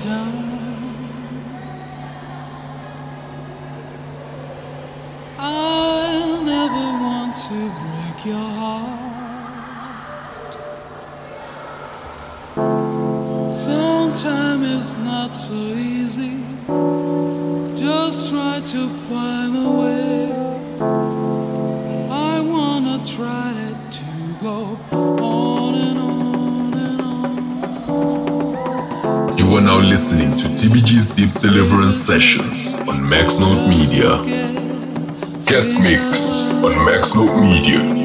You are now listening to TBG's Deep Deliverance Sessions on MaxNote Media. Guest mix on MaxNote Media.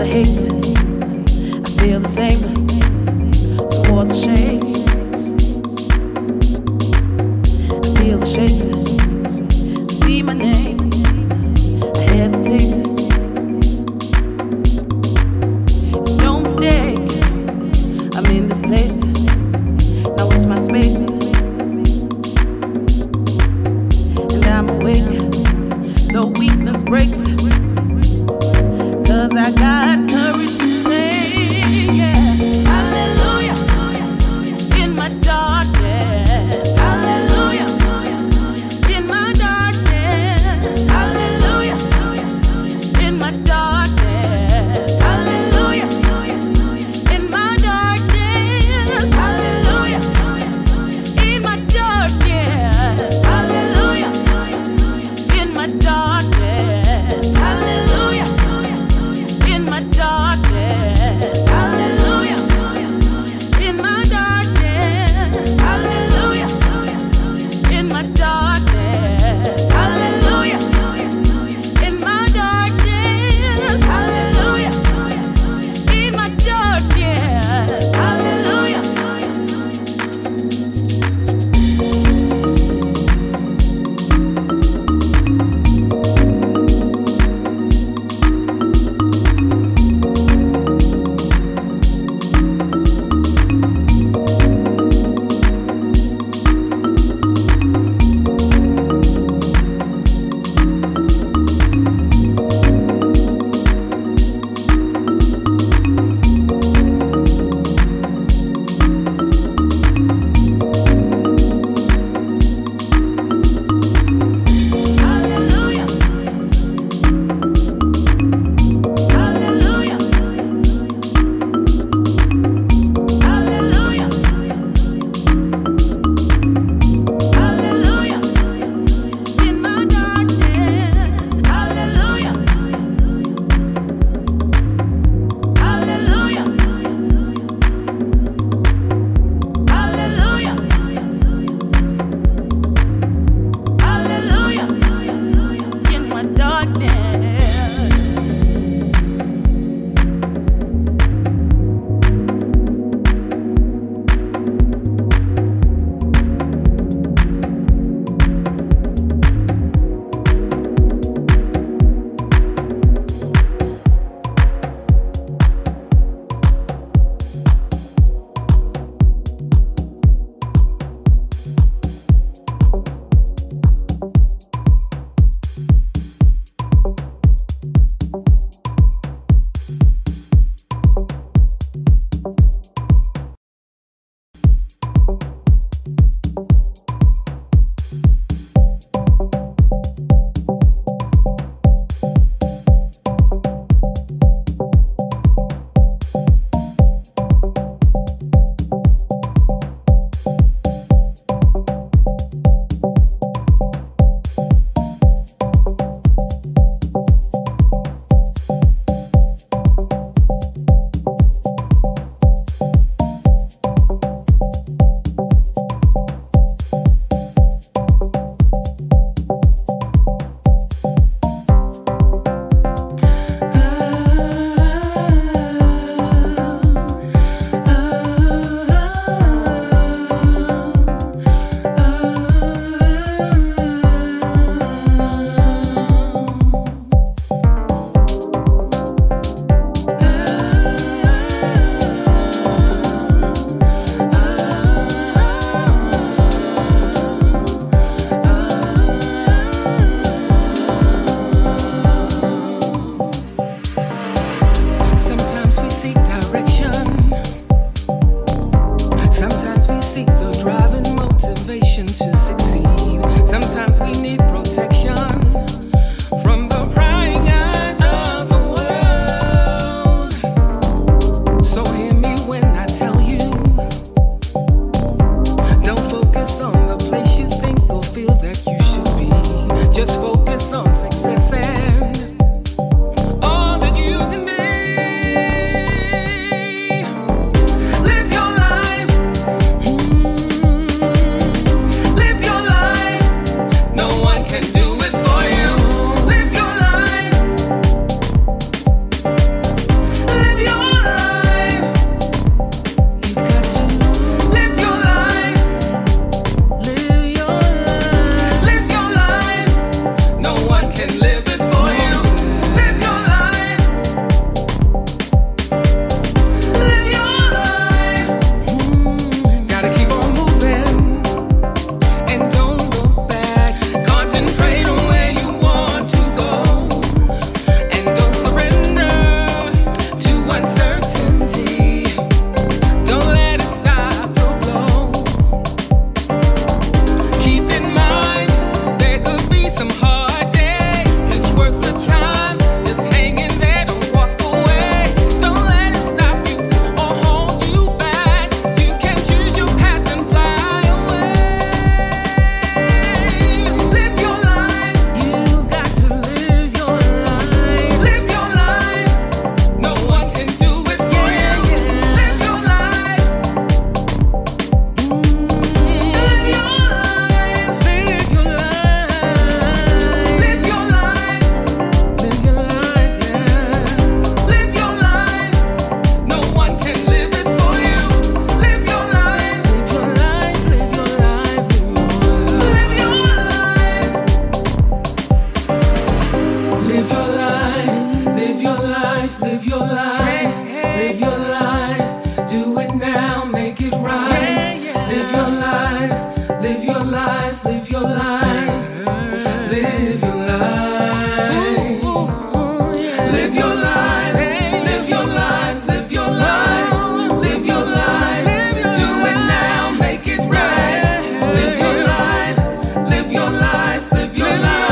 the hate. I feel the same towards the shade. I feel the shade. I see my name. I hesitate. It's no mistake. I'm in this place. Now it's my space. And I'm awake. No weakness breaks. Cause I got courage to say, yeah. Hallelujah, in my darkness. Hallelujah, in my darkness. Hallelujah, in my darkness. Hallelujah, in my darkness. Hallelujah, in my darkness. Hallelujah, in my darkness. Hallelujah. your life, live your life, do it now, make it right. Live your life, live your life, live your life, live your life, live your life, live your life, live your life, live your life, do it now, make it right. Live your life, live your life, live your life.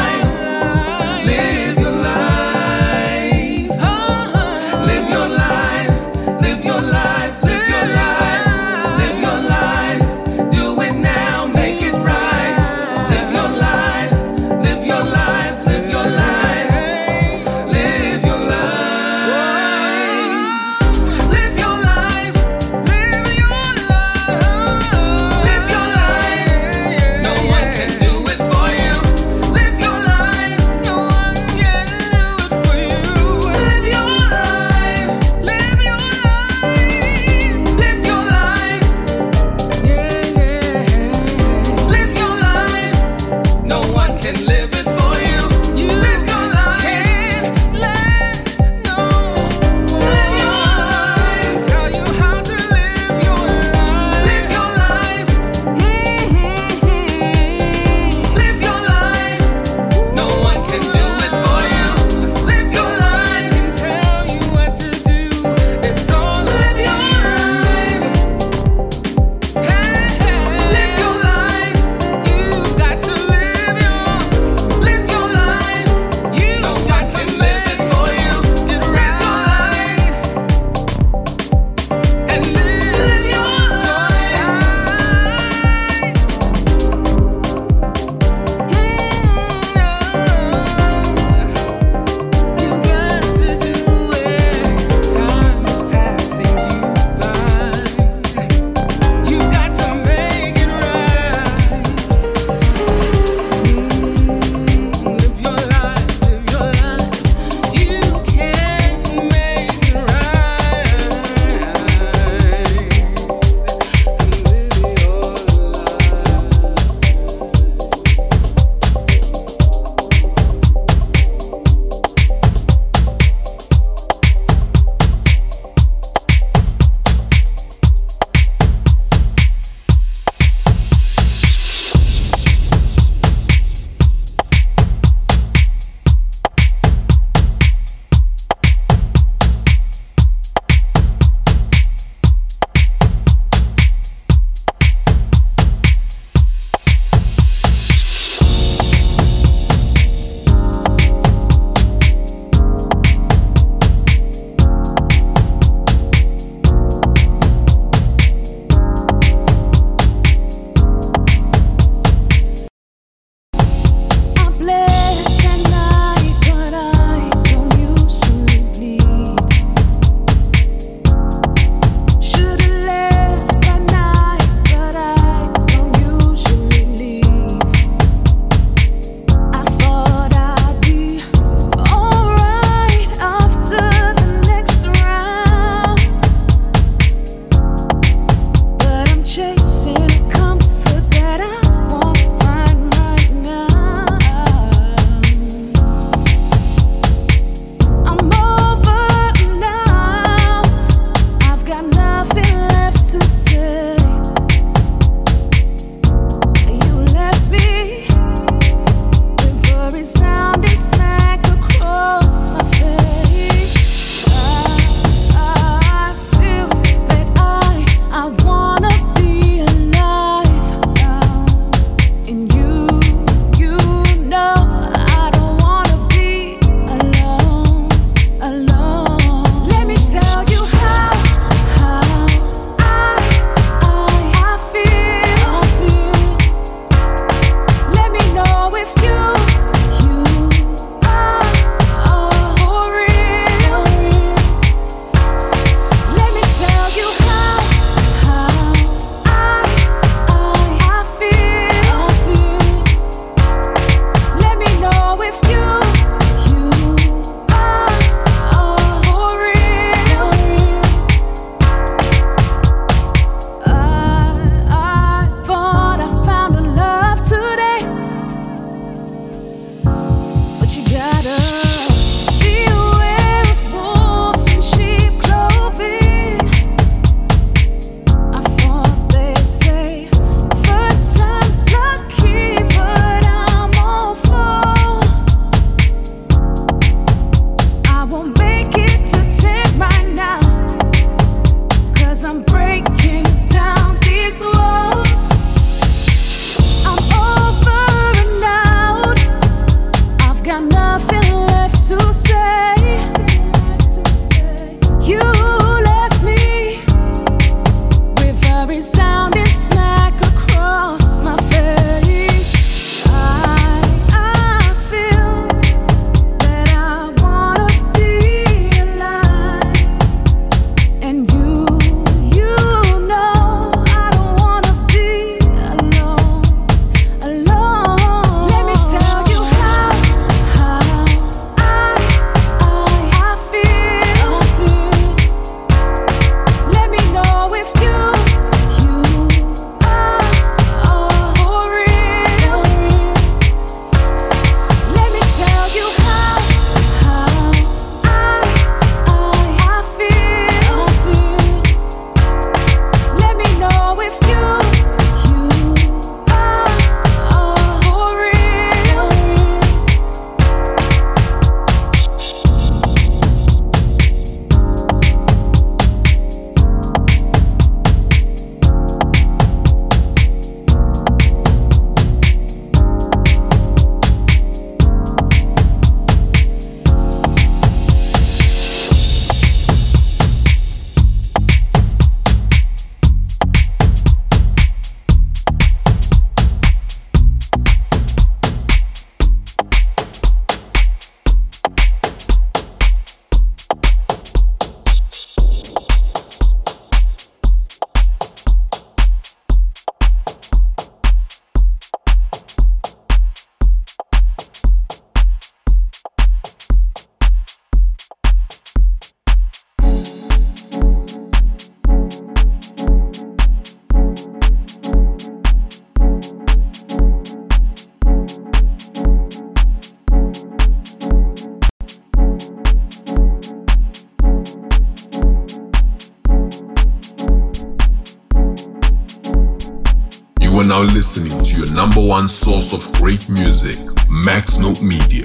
now listening to your number one source of great music, MaxNote Media.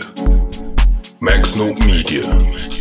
MaxNote Media.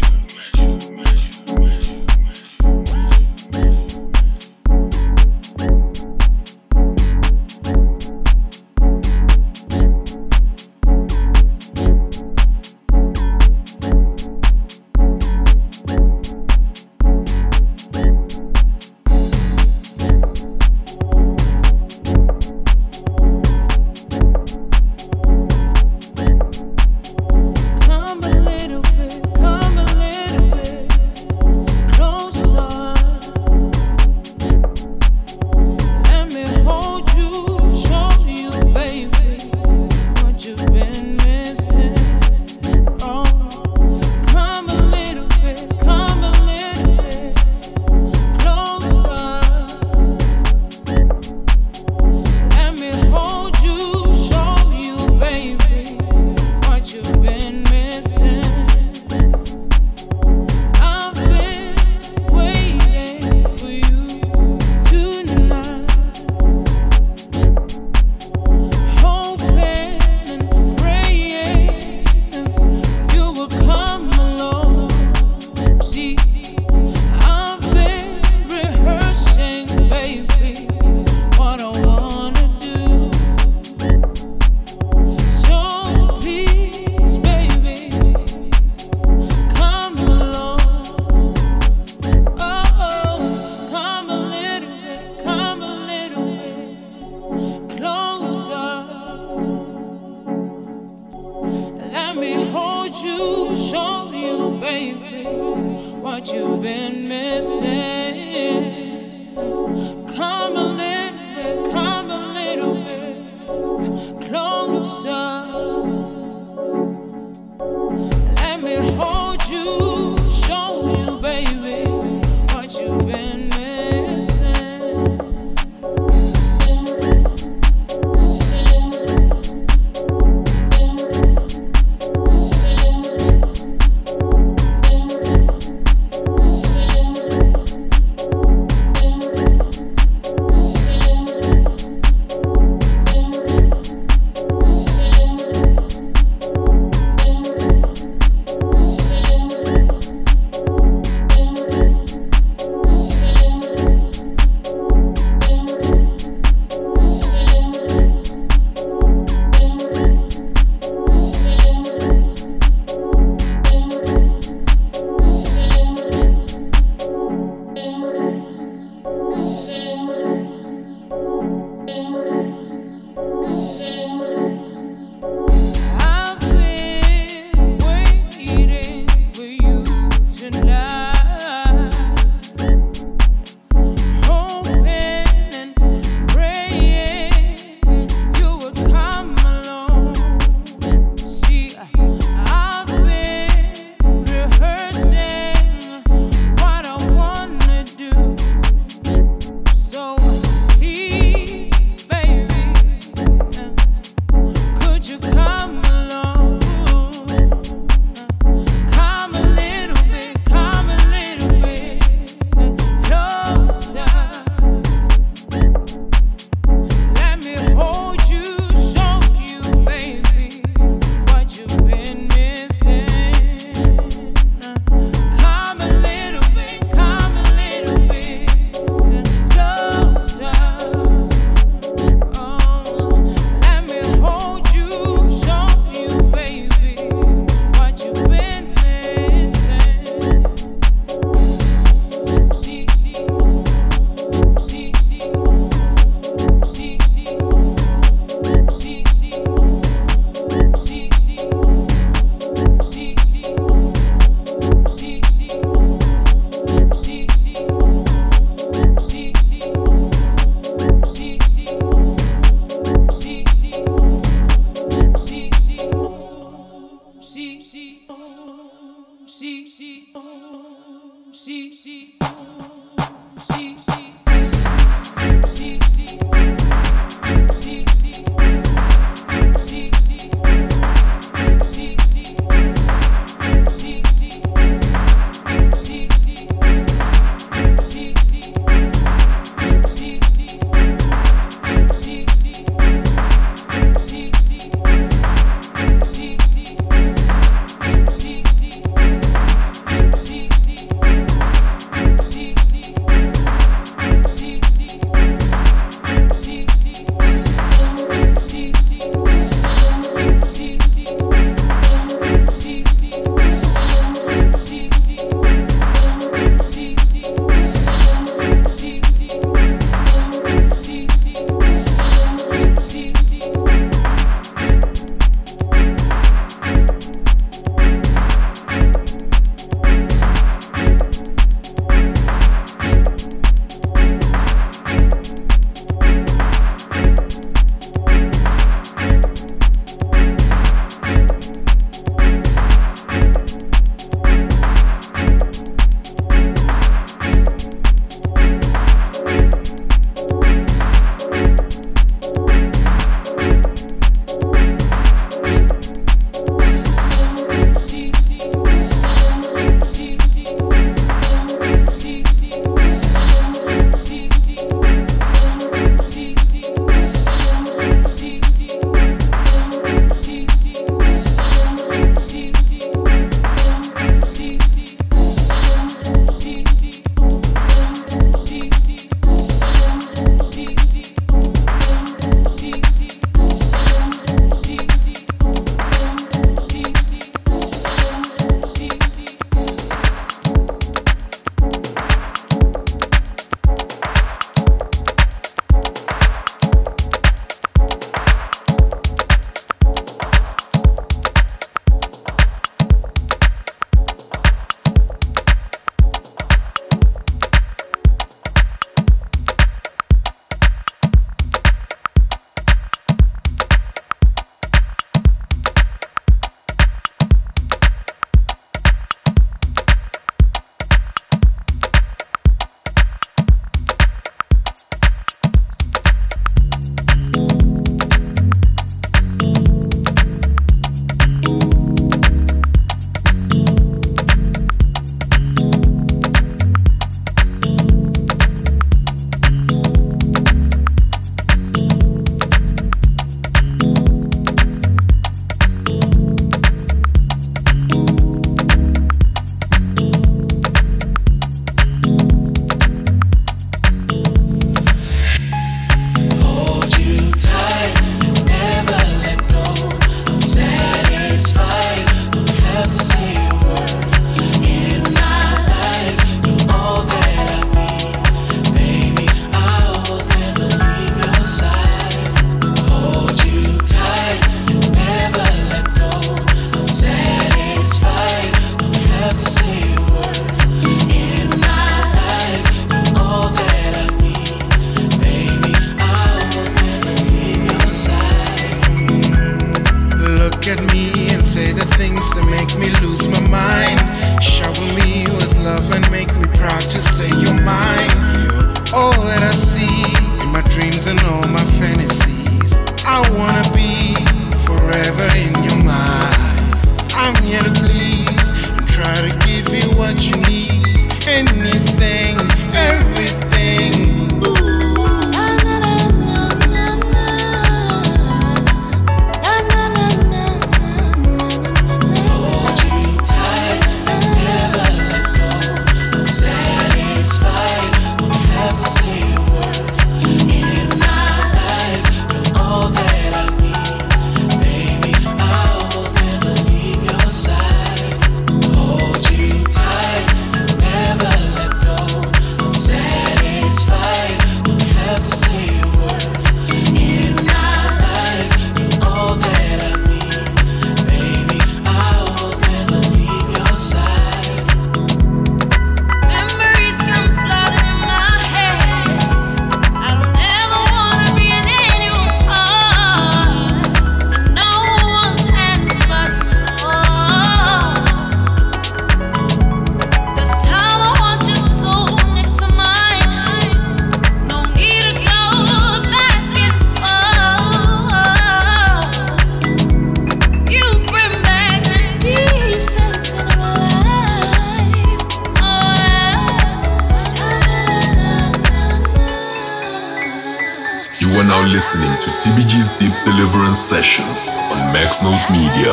You are now listening to TBG's Deep Deliverance Sessions on MaxNote Media.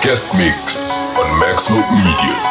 Guest mix on MaxNote Media.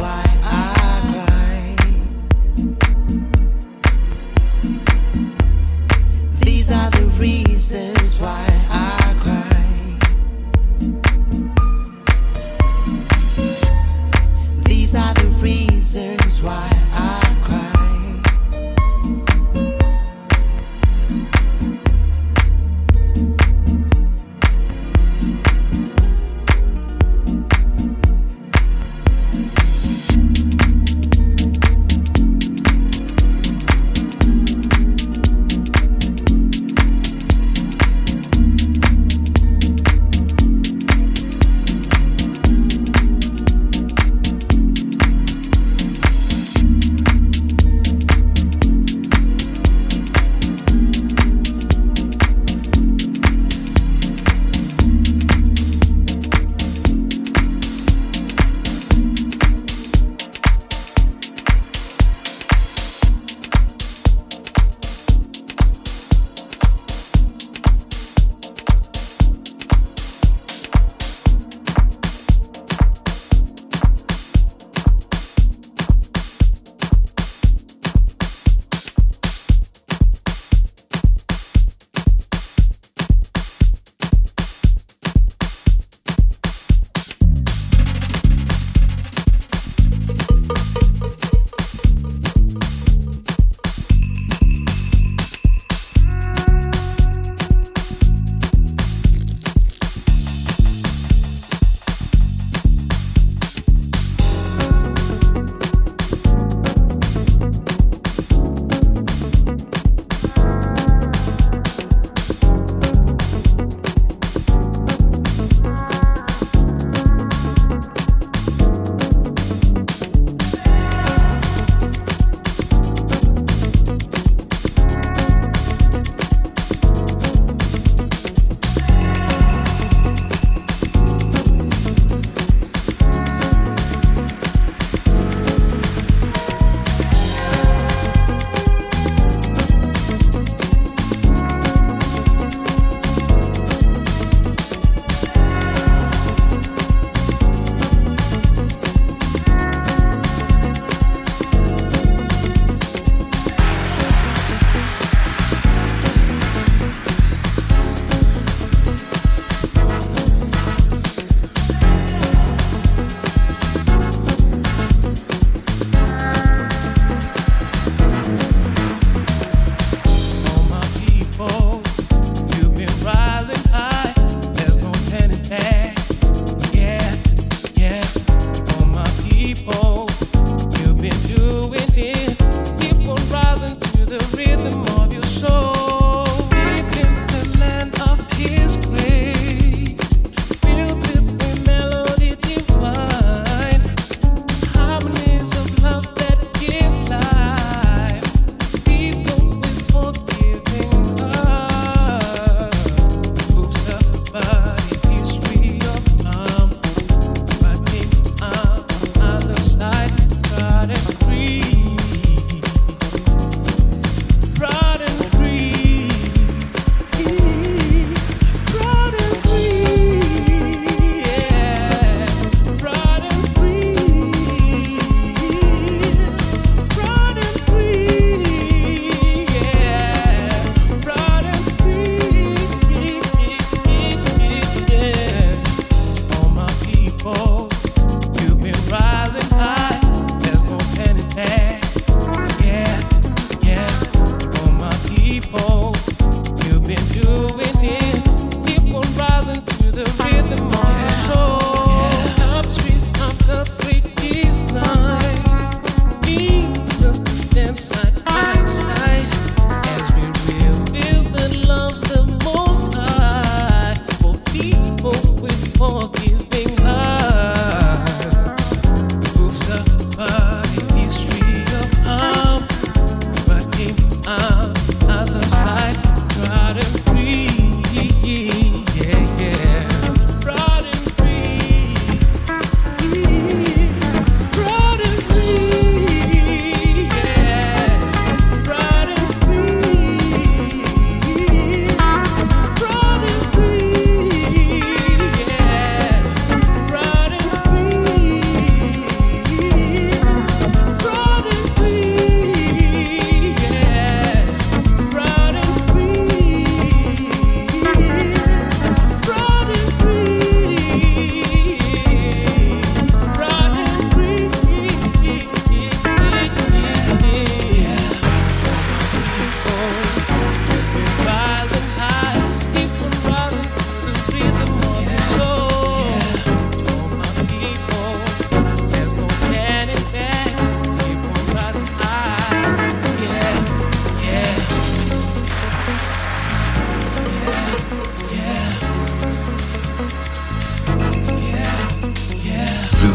why I cry. These are the reasons why I cry. These are the reasons why I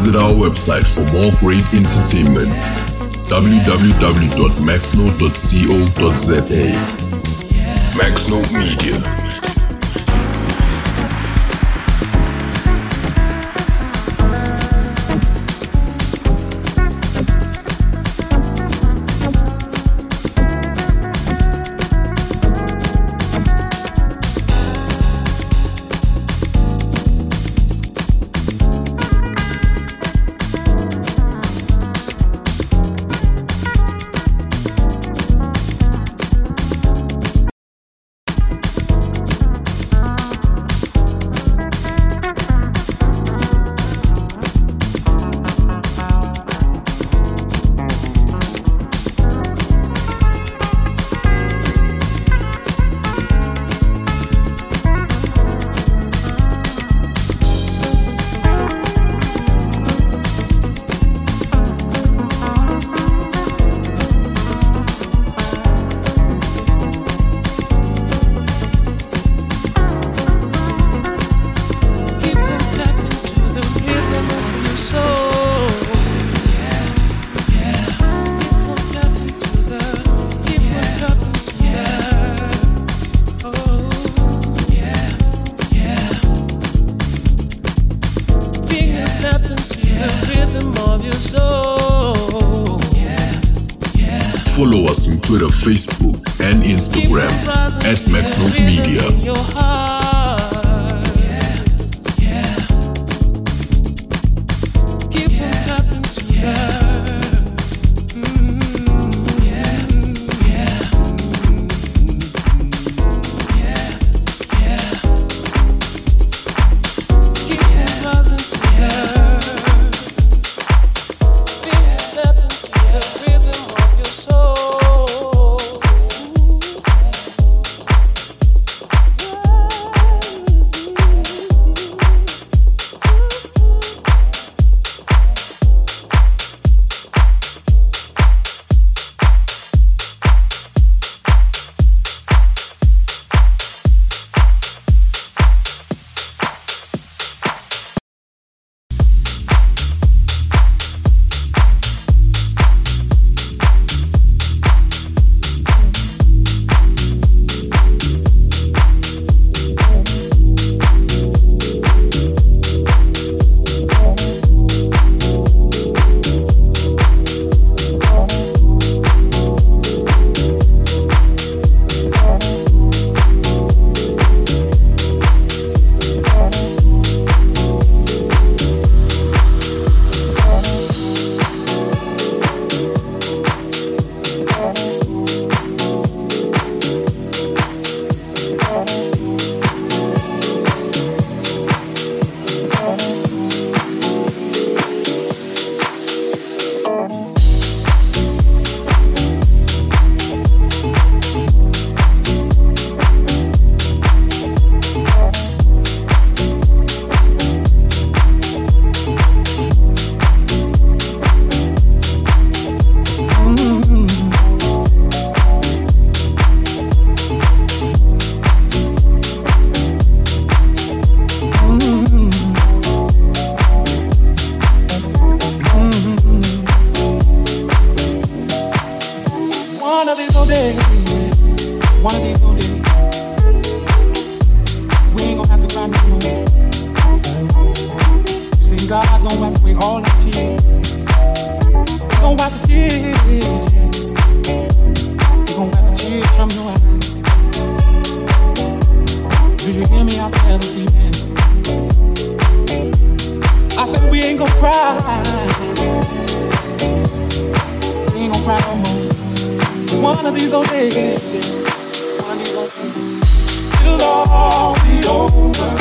visit our website for more great entertainment, www.maxnote.co.za. MaxNote Media. Follow us on Twitter, Facebook, and Instagram at MaxNote Media. It'll all be over.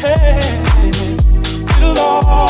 Hey, it'll all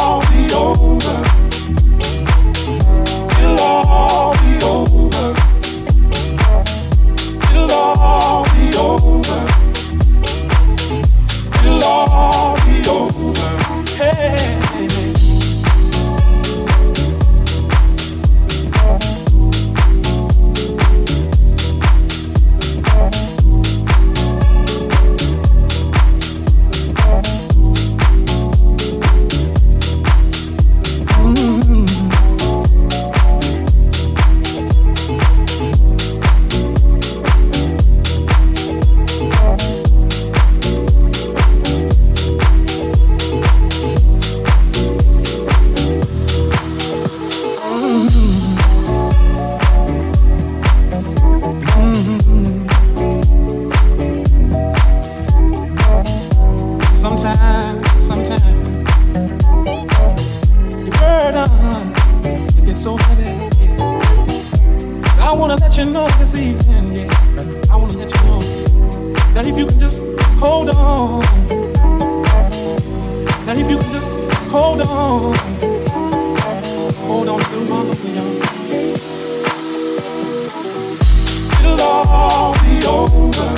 let you know this evening, yeah, I want to let you know that if you can just hold on, that if you can just hold on to my love, yeah. It'll all be over.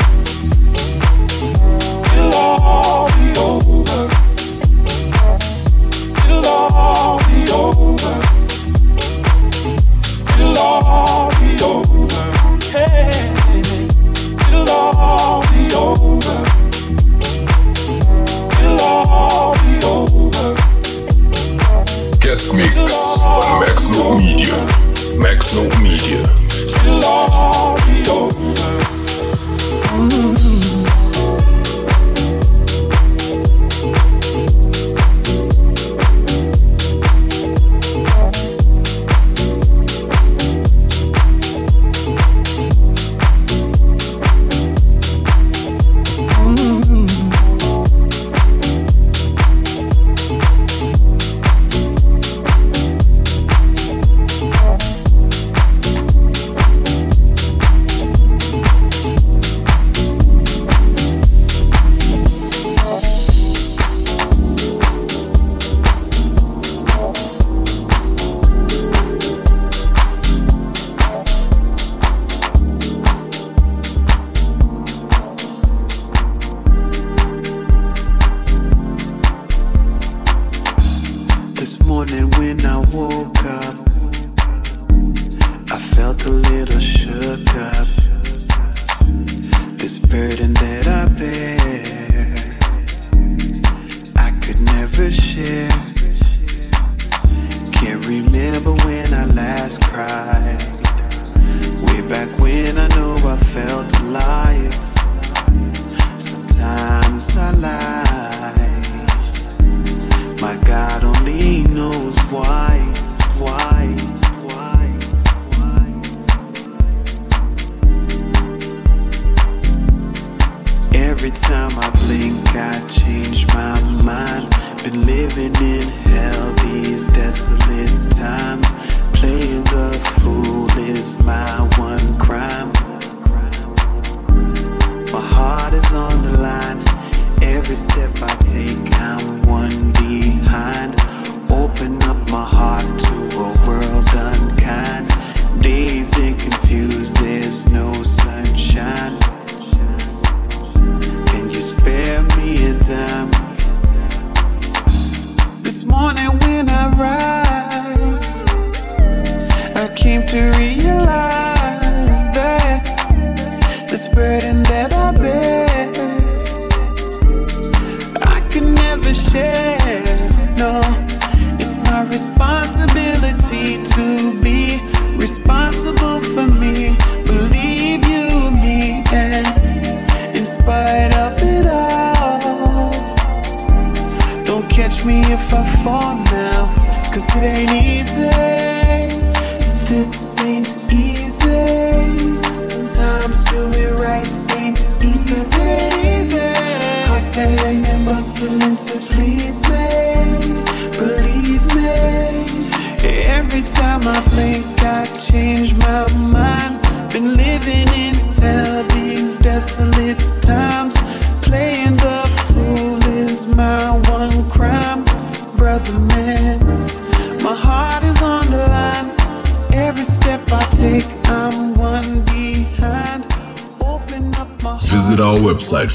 It'll all be over. It'll all be over. It'll all be over. Hey, it'll all be over. It'll all be over. Guest mix on MaxNote Media. MaxNote Media. It'll all be over.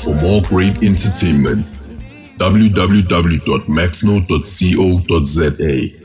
For more great entertainment, www.maxnote.co.za